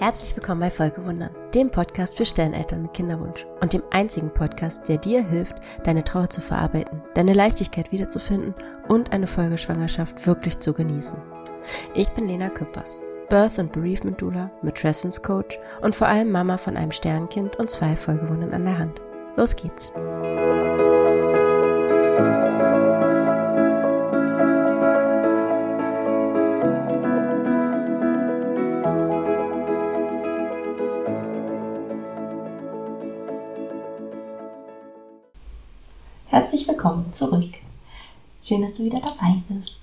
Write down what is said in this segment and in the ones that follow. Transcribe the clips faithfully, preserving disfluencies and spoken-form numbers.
Herzlich willkommen bei Folgewundern, dem Podcast für Sterneltern mit Kinderwunsch und dem einzigen Podcast, der dir hilft, deine Trauer zu verarbeiten, deine Leichtigkeit wiederzufinden und eine Folgeschwangerschaft wirklich zu genießen. Ich bin Lena Küppers, Birth and Bereavement Doula, Matrescence Coach und vor allem Mama von einem Sternkind und zwei Folgewundern an der Hand. Los geht's! Herzlich willkommen zurück. Schön, dass du wieder dabei bist.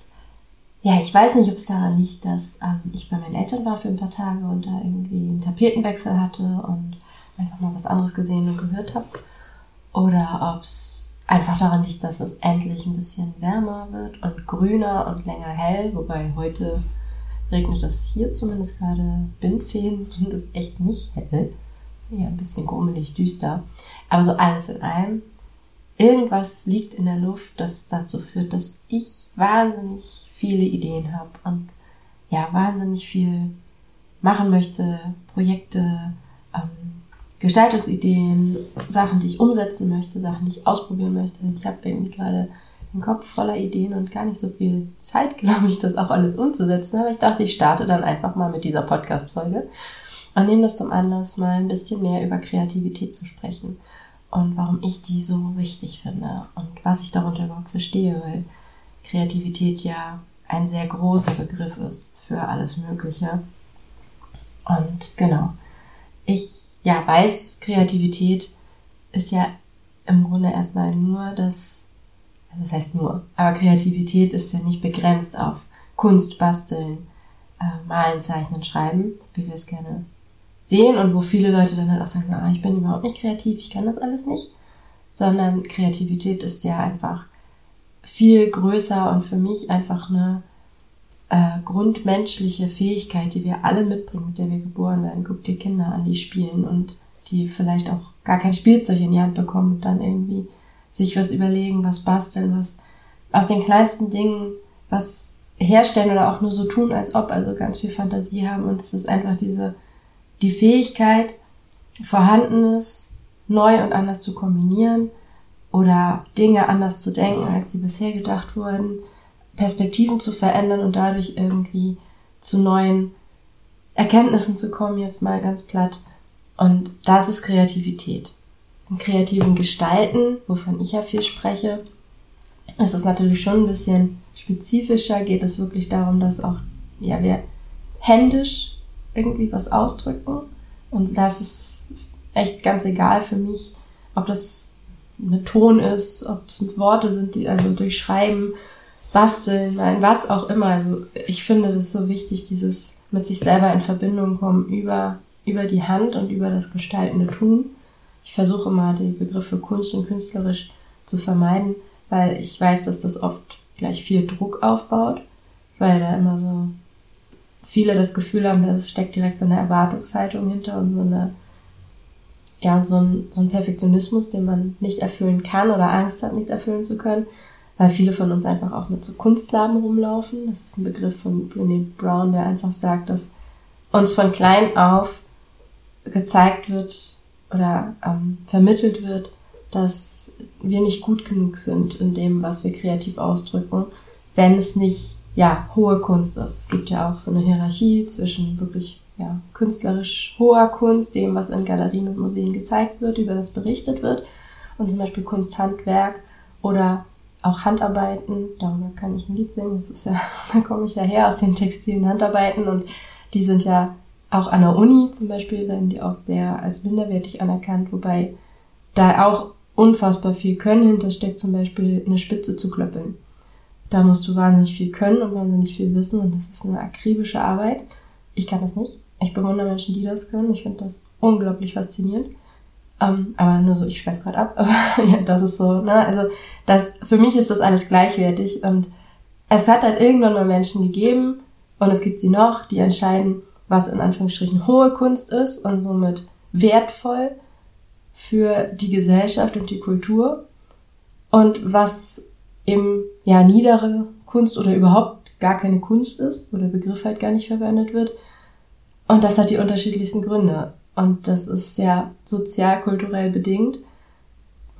Ja, ich weiß nicht, ob es daran liegt, dass ähm, ich bei meinen Eltern war für ein paar Tage und da irgendwie einen Tapetenwechsel hatte und einfach mal was anderes gesehen und gehört habe. Oder ob es einfach daran liegt, dass es endlich ein bisschen wärmer wird und grüner und länger hell. Wobei heute regnet es hier zumindest gerade Bindfäden und es ist echt nicht hell. Ja, ein bisschen grummelig, düster. Aber so alles in allem. Irgendwas liegt in der Luft, das dazu führt, dass ich wahnsinnig viele Ideen habe und ja, wahnsinnig viel machen möchte, Projekte, ähm, Gestaltungsideen, Sachen, die ich umsetzen möchte, Sachen, die ich ausprobieren möchte. Ich habe irgendwie gerade den Kopf voller Ideen und gar nicht so viel Zeit, glaube ich, das auch alles umzusetzen. Aber ich dachte, ich starte dann einfach mal mit dieser Podcast-Folge und nehme das zum Anlass, mal ein bisschen mehr über Kreativität zu sprechen. Und warum ich die so wichtig finde und was ich darunter überhaupt verstehe, weil Kreativität ja ein sehr großer Begriff ist für alles Mögliche. Und genau, ich ja weiß, Kreativität ist ja im Grunde erstmal nur das, also das heißt nur, aber Kreativität ist ja nicht begrenzt auf Kunst, Basteln, äh, Malen, Zeichnen, Schreiben, wie wir es gerne sehen und wo viele Leute dann halt auch sagen, ah, ich bin überhaupt nicht kreativ, ich kann das alles nicht, sondern Kreativität ist ja einfach viel größer und für mich einfach eine äh, grundmenschliche Fähigkeit, die wir alle mitbringen, mit der wir geboren werden. Guck dir Kinder an, die spielen und die vielleicht auch gar kein Spielzeug in die Hand bekommen und dann irgendwie sich was überlegen, was basteln, was aus den kleinsten Dingen was herstellen oder auch nur so tun, als ob, also ganz viel Fantasie haben und es ist einfach diese die Fähigkeit, Vorhandenes neu und anders zu kombinieren oder Dinge anders zu denken, als sie bisher gedacht wurden, Perspektiven zu verändern und dadurch irgendwie zu neuen Erkenntnissen zu kommen, jetzt mal ganz platt. Und das ist Kreativität. Im kreativen Gestalten, wovon ich ja viel spreche, ist es natürlich schon ein bisschen spezifischer, geht es wirklich darum, dass auch ja, wir händisch irgendwie was ausdrücken und das ist echt ganz egal für mich, ob das ein Ton ist, ob es Worte sind, die also durch Schreiben, Basteln, mein, was auch immer. Also ich finde das so wichtig, dieses mit sich selber in Verbindung kommen über, über die Hand und über das gestaltende Tun. Ich versuche immer, die Begriffe Kunst und künstlerisch zu vermeiden, weil ich weiß, dass das oft gleich viel Druck aufbaut, weil da immer so viele das Gefühl haben, dass es steckt direkt so eine Erwartungshaltung hinter und so eine, ja, so ein, so ein Perfektionismus, den man nicht erfüllen kann oder Angst hat, nicht erfüllen zu können, weil viele von uns einfach auch mit so Kunstlaben rumlaufen. Das ist ein Begriff von Brené Brown, der einfach sagt, dass uns von klein auf gezeigt wird oder ähm, vermittelt wird, dass wir nicht gut genug sind in dem, was wir kreativ ausdrücken, wenn es nicht ja, hohe Kunst ist. Es gibt ja auch so eine Hierarchie zwischen wirklich ja, künstlerisch hoher Kunst, dem, was in Galerien und Museen gezeigt wird, über das berichtet wird, und zum Beispiel Kunsthandwerk oder auch Handarbeiten, darüber kann ich ein Lied singen, das ist ja, da komme ich ja her aus den textilen Handarbeiten und die sind ja auch an der Uni zum Beispiel, werden die auch sehr als minderwertig anerkannt, wobei da auch unfassbar viel Können hintersteckt, zum Beispiel eine Spitze zu klöppeln. Da musst du wahnsinnig viel können und wahnsinnig viel wissen und das ist eine akribische Arbeit. Ich kann das nicht. Ich bewundere Menschen, die das können. Ich finde das unglaublich faszinierend. Ähm, aber nur so, ich schweife gerade ab. Aber ja, das ist so, ne? Also das, für mich ist das alles gleichwertig und es hat halt irgendwann mal Menschen gegeben und es gibt sie noch, die entscheiden, was in Anführungsstrichen hohe Kunst ist und somit wertvoll für die Gesellschaft und die Kultur und was eben, ja, niedere Kunst oder überhaupt gar keine Kunst ist, wo der Begriff halt gar nicht verwendet wird, Und das hat die unterschiedlichsten Gründe. Und das ist ja sozial-kulturell bedingt,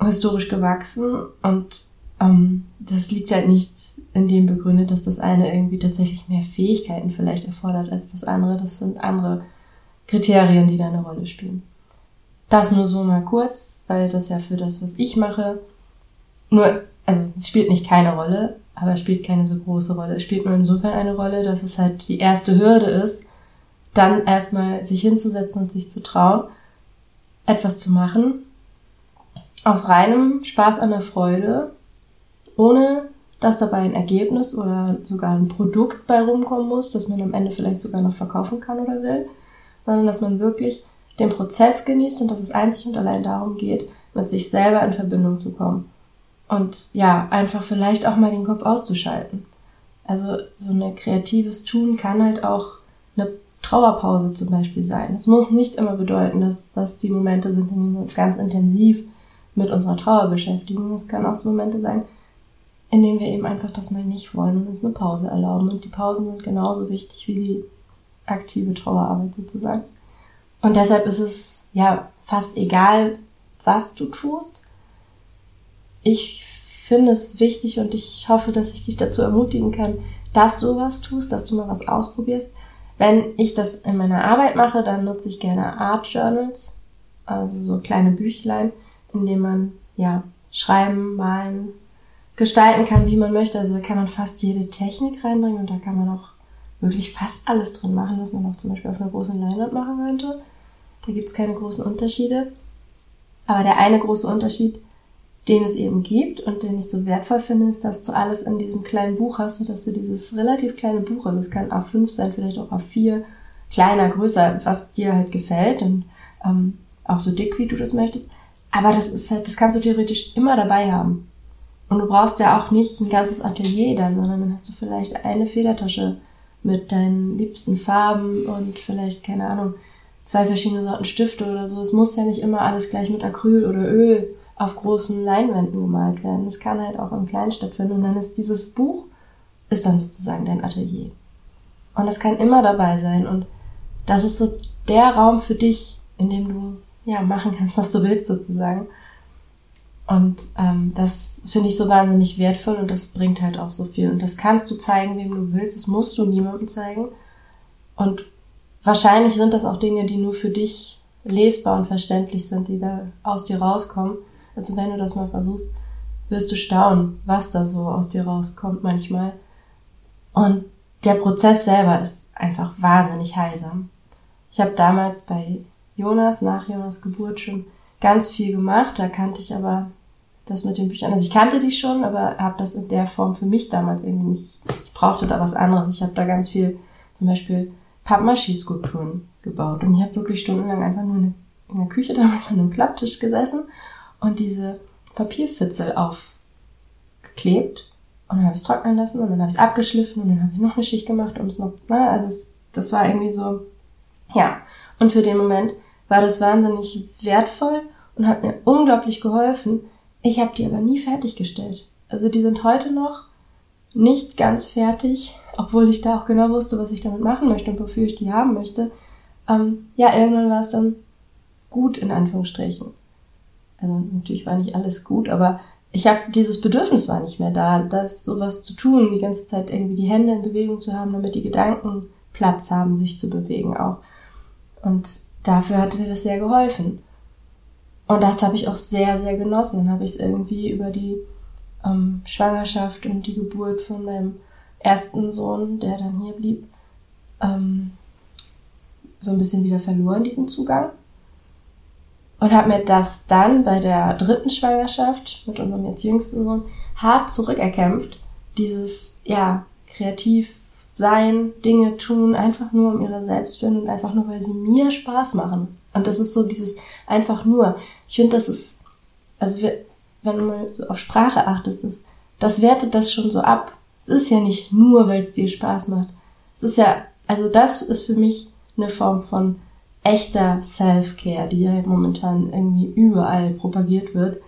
historisch gewachsen. Und ähm, das liegt halt nicht in dem begründet, dass das eine irgendwie tatsächlich mehr Fähigkeiten vielleicht erfordert als das andere. Das sind andere Kriterien, die da eine Rolle spielen. Das nur so mal kurz, weil das ja für das, was ich mache, nur, also es spielt nicht keine Rolle, aber es spielt keine so große Rolle. Es spielt nur insofern eine Rolle, dass es halt die erste Hürde ist, dann erstmal sich hinzusetzen und sich zu trauen, etwas zu machen, aus reinem Spaß an der Freude, ohne dass dabei ein Ergebnis oder sogar ein Produkt bei rumkommen muss, das man am Ende vielleicht sogar noch verkaufen kann oder will, sondern dass man wirklich den Prozess genießt und dass es einzig und allein darum geht, mit sich selber in Verbindung zu kommen. Und ja, einfach vielleicht auch mal den Kopf auszuschalten. Also so ein kreatives Tun kann halt auch eine Trauerpause zum Beispiel sein. Es muss nicht immer bedeuten, dass das die Momente sind, in denen wir uns ganz intensiv mit unserer Trauer beschäftigen. Es kann auch so Momente sein, in denen wir eben einfach das mal nicht wollen und uns eine Pause erlauben. Und die Pausen sind genauso wichtig wie die aktive Trauerarbeit sozusagen. Und deshalb ist es ja fast egal, was du tust. Ich finde es wichtig und ich hoffe, dass ich dich dazu ermutigen kann, dass du was tust, dass du mal was ausprobierst. Wenn ich das in meiner Arbeit mache, dann nutze ich gerne Art Journals, also so kleine Büchlein, in denen man ja schreiben, malen, gestalten kann, wie man möchte. Also da kann man fast jede Technik reinbringen und da kann man auch wirklich fast alles drin machen, was man auch zum Beispiel auf einer großen Leinwand machen könnte. Da gibt es keine großen Unterschiede. Aber der eine große Unterschied, den es eben gibt und den ich so wertvoll finde, ist, dass du alles in diesem kleinen Buch hast, sodass du dieses relativ kleine Buch, also es kann A fünf sein, vielleicht auch A vier, kleiner, größer, was dir halt gefällt und ähm, auch so dick, wie du das möchtest. Aber das ist halt, das kannst du theoretisch immer dabei haben. Und du brauchst ja auch nicht ein ganzes Atelier dann, sondern dann hast du vielleicht eine Federtasche mit deinen liebsten Farben und vielleicht, keine Ahnung, zwei verschiedene Sorten Stifte oder so. Es muss ja nicht immer alles gleich mit Acryl oder Öl auf großen Leinwänden gemalt werden. Das kann halt auch im Kleinen stattfinden. Und dann ist dieses Buch, ist dann sozusagen dein Atelier. Und das kann immer dabei sein. Und das ist so der Raum für dich, in dem du ja machen kannst, was du willst sozusagen. Und ähm, das finde ich so wahnsinnig wertvoll und das bringt halt auch so viel. Und das kannst du zeigen, wem du willst. Das musst du niemandem zeigen. Und wahrscheinlich sind das auch Dinge, die nur für dich lesbar und verständlich sind, die da aus dir rauskommen. Also wenn du das mal versuchst, wirst du staunen, was da so aus dir rauskommt manchmal. Und der Prozess selber ist einfach wahnsinnig heilsam. Ich habe damals bei Jonas, nach Jonas Geburt, schon ganz viel gemacht. Da kannte ich aber das mit den Büchern. Also ich kannte die schon, aber habe das in der Form für mich damals irgendwie nicht. Ich brauchte da was anderes. Ich habe da ganz viel, zum Beispiel Pappmaché-Skulpturen gebaut. Und ich habe wirklich stundenlang einfach nur in der Küche damals an einem Klapptisch gesessen und diese Papierfitzel aufgeklebt. Und dann habe ich es trocknen lassen und dann habe ich es abgeschliffen und dann habe ich noch eine Schicht gemacht, um es noch... Na, also es, das war irgendwie so... Ja, und für den Moment war das wahnsinnig wertvoll und hat mir unglaublich geholfen. Ich habe die aber nie fertiggestellt. Also die sind heute noch nicht ganz fertig, obwohl ich da auch genau wusste, was ich damit machen möchte und wofür ich die haben möchte. Ähm, ja, irgendwann war es dann gut, in Anführungsstrichen. Also natürlich war nicht alles gut, aber ich habe dieses Bedürfnis war nicht mehr da, das sowas zu tun, die ganze Zeit irgendwie die Hände in Bewegung zu haben, damit die Gedanken Platz haben, sich zu bewegen auch. Und dafür hatte mir das sehr geholfen. Und das habe ich auch sehr, sehr genossen. Dann habe ich es irgendwie über die ähm, Schwangerschaft und die Geburt von meinem ersten Sohn, der dann hier blieb, ähm, so ein bisschen wieder verloren, diesen Zugang. Und habe mir das dann bei der dritten Schwangerschaft mit unserem jetzt jüngsten Sohn hart zurückerkämpft. Dieses, ja, kreativ sein, Dinge tun, einfach nur um ihrer selbst willen und einfach nur, weil sie mir Spaß machen. Und das ist so dieses einfach nur. Ich finde, das ist, also wir, wenn du mal so auf Sprache achtest, das, das wertet das schon so ab. Es ist ja nicht nur, weil es dir Spaß macht. Es ist ja, also das ist für mich eine Form von echter Self-Care, die halt momentan irgendwie überall propagiert wird,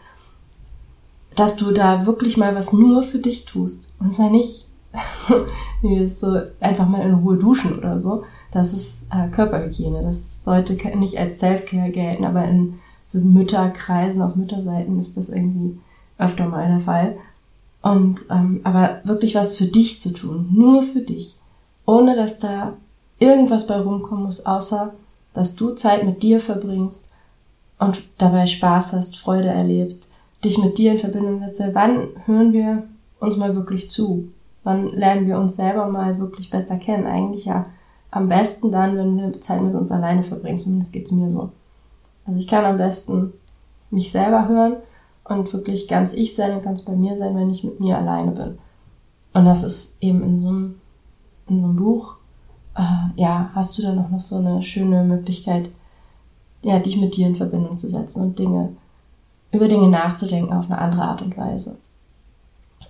dass du da wirklich mal was nur für dich tust. Und zwar nicht wie wir es so einfach mal in Ruhe duschen oder so. Das ist äh, Körperhygiene. Das sollte nicht als Selfcare gelten, aber in so Mütterkreisen, auf Mütterseiten ist das irgendwie öfter mal der Fall. Und ähm, aber wirklich was für dich zu tun, nur für dich, ohne dass da irgendwas bei rumkommen muss, außer dass du Zeit mit dir verbringst und dabei Spaß hast, Freude erlebst, dich mit dir in Verbindung setzt. Wann hören wir uns mal wirklich zu? Wann lernen wir uns selber mal wirklich besser kennen? Eigentlich ja am besten dann, wenn wir Zeit mit uns alleine verbringen. Zumindest geht's mir so. Also ich kann am besten mich selber hören und wirklich ganz ich sein und ganz bei mir sein, wenn ich mit mir alleine bin. Und das ist eben in so einem, in so einem Buch, äh, ja, hast du dann auch noch so eine schöne Möglichkeit, ja, dich mit dir in Verbindung zu setzen und Dinge, über Dinge nachzudenken auf eine andere Art und Weise.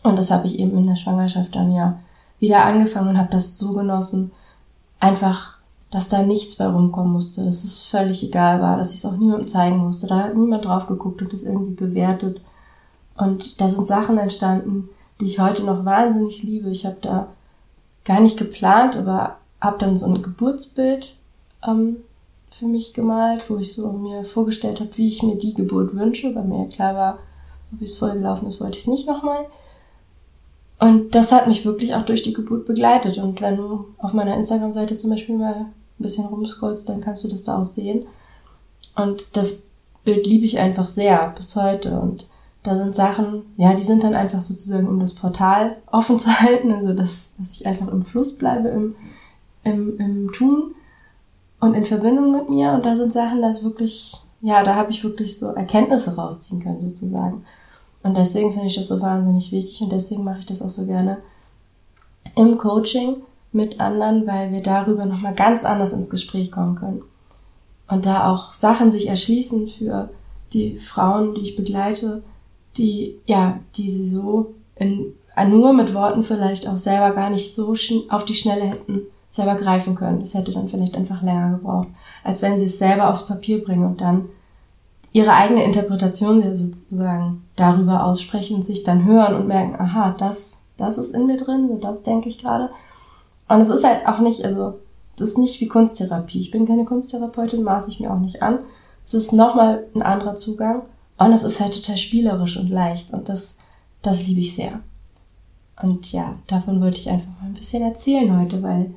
Und das habe ich eben in der Schwangerschaft dann ja wieder angefangen und habe das so genossen, einfach, dass da nichts bei rumkommen musste, dass es völlig egal war, dass ich es auch niemandem zeigen musste, da hat niemand drauf geguckt und es irgendwie bewertet. Und da sind Sachen entstanden, die ich heute noch wahnsinnig liebe. Ich habe da gar nicht geplant, aber habe dann so ein Geburtsbild ähm, für mich gemalt, wo ich so mir vorgestellt habe, wie ich mir die Geburt wünsche, weil mir ja klar war, so wie es vorgelaufen ist, wollte ich es nicht nochmal. Und das hat mich wirklich auch durch die Geburt begleitet. Und wenn du auf meiner Instagram-Seite zum Beispiel mal ein bisschen rumscrollst, dann kannst du das da auch sehen. Und das Bild liebe ich einfach sehr bis heute. Und da sind Sachen, ja, die sind dann einfach sozusagen, um das Portal offen zu halten, also dass, dass ich einfach im Fluss bleibe, im, im, im Tun und in Verbindung mit mir. Und da sind Sachen, da ist wirklich, ja, da habe ich wirklich so Erkenntnisse rausziehen können sozusagen. Und deswegen finde ich das so wahnsinnig wichtig und deswegen mache ich das auch so gerne im Coaching mit anderen, weil wir darüber nochmal ganz anders ins Gespräch kommen können. Und da auch Sachen sich erschließen für die Frauen, die ich begleite, die, ja, die sie so in, nur mit Worten vielleicht auch selber gar nicht so auf die Schnelle hätten selber greifen können. Das hätte dann vielleicht einfach länger gebraucht, als wenn sie es selber aufs Papier bringen und dann ihre eigene Interpretation sozusagen darüber aussprechen, sich dann hören und merken, aha, das, das ist in mir drin, das denke ich gerade. Und es ist halt auch nicht, also, das ist nicht wie Kunsttherapie. Ich bin keine Kunsttherapeutin, maße ich mir auch nicht an. Es ist nochmal ein anderer Zugang und es ist halt total spielerisch und leicht und das, das liebe ich sehr. Und ja, davon wollte ich einfach mal ein bisschen erzählen heute, weil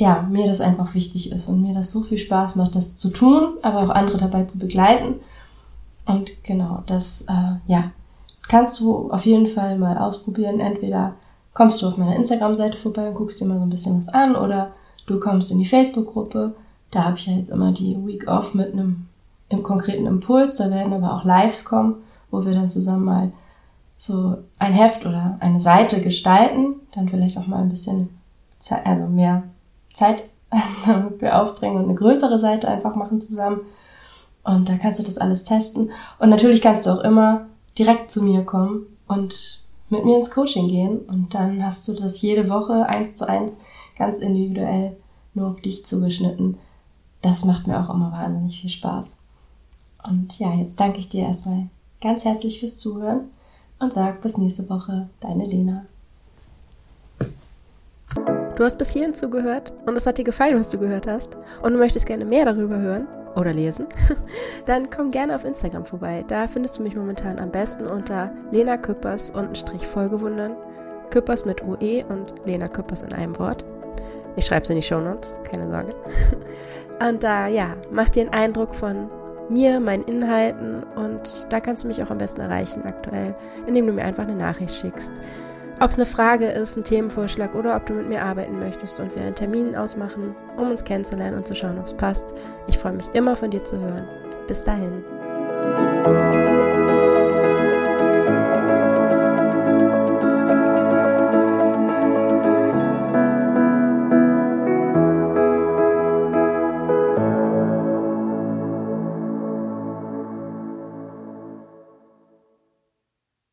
ja, mir das einfach wichtig ist und mir das so viel Spaß macht, das zu tun, aber auch andere dabei zu begleiten. Und genau, das äh, ja kannst du auf jeden Fall mal ausprobieren. Entweder kommst du auf meiner Instagram-Seite vorbei und guckst dir mal so ein bisschen was an oder du kommst in die Facebook-Gruppe. Da habe ich ja jetzt immer die Week Off mit einem im konkreten Impuls. Da werden aber auch Lives kommen, wo wir dann zusammen mal so ein Heft oder eine Seite gestalten. Dann vielleicht auch mal ein bisschen Zeit, also mehr Zeit damit wir aufbringen und eine größere Seite einfach machen zusammen. Und da kannst du das alles testen. Und natürlich kannst du auch immer direkt zu mir kommen und mit mir ins Coaching gehen. Und dann hast du das jede Woche eins zu eins ganz individuell nur auf dich zugeschnitten. Das macht mir auch immer wahnsinnig viel Spaß. Und ja, jetzt danke ich dir erstmal ganz herzlich fürs Zuhören und sag bis nächste Woche, deine Lena. Du hast bis hierhin zugehört und es hat dir gefallen, was du gehört hast und du möchtest gerne mehr darüber hören oder lesen, dann komm gerne auf Instagram vorbei. Da findest du mich momentan am besten unter Lena Küppers und Strich Folgewundern. Küppers mit U E und Lena Küppers in einem Wort. Ich schreibe es in die Shownotes, keine Sorge. Und da, ja, mach dir einen Eindruck von mir, meinen Inhalten und da kannst du mich auch am besten erreichen aktuell, indem du mir einfach eine Nachricht schickst. Ob es eine Frage ist, ein Themenvorschlag oder ob du mit mir arbeiten möchtest und wir einen Termin ausmachen, um uns kennenzulernen und zu schauen, ob es passt. Ich freue mich immer, von dir zu hören. Bis dahin.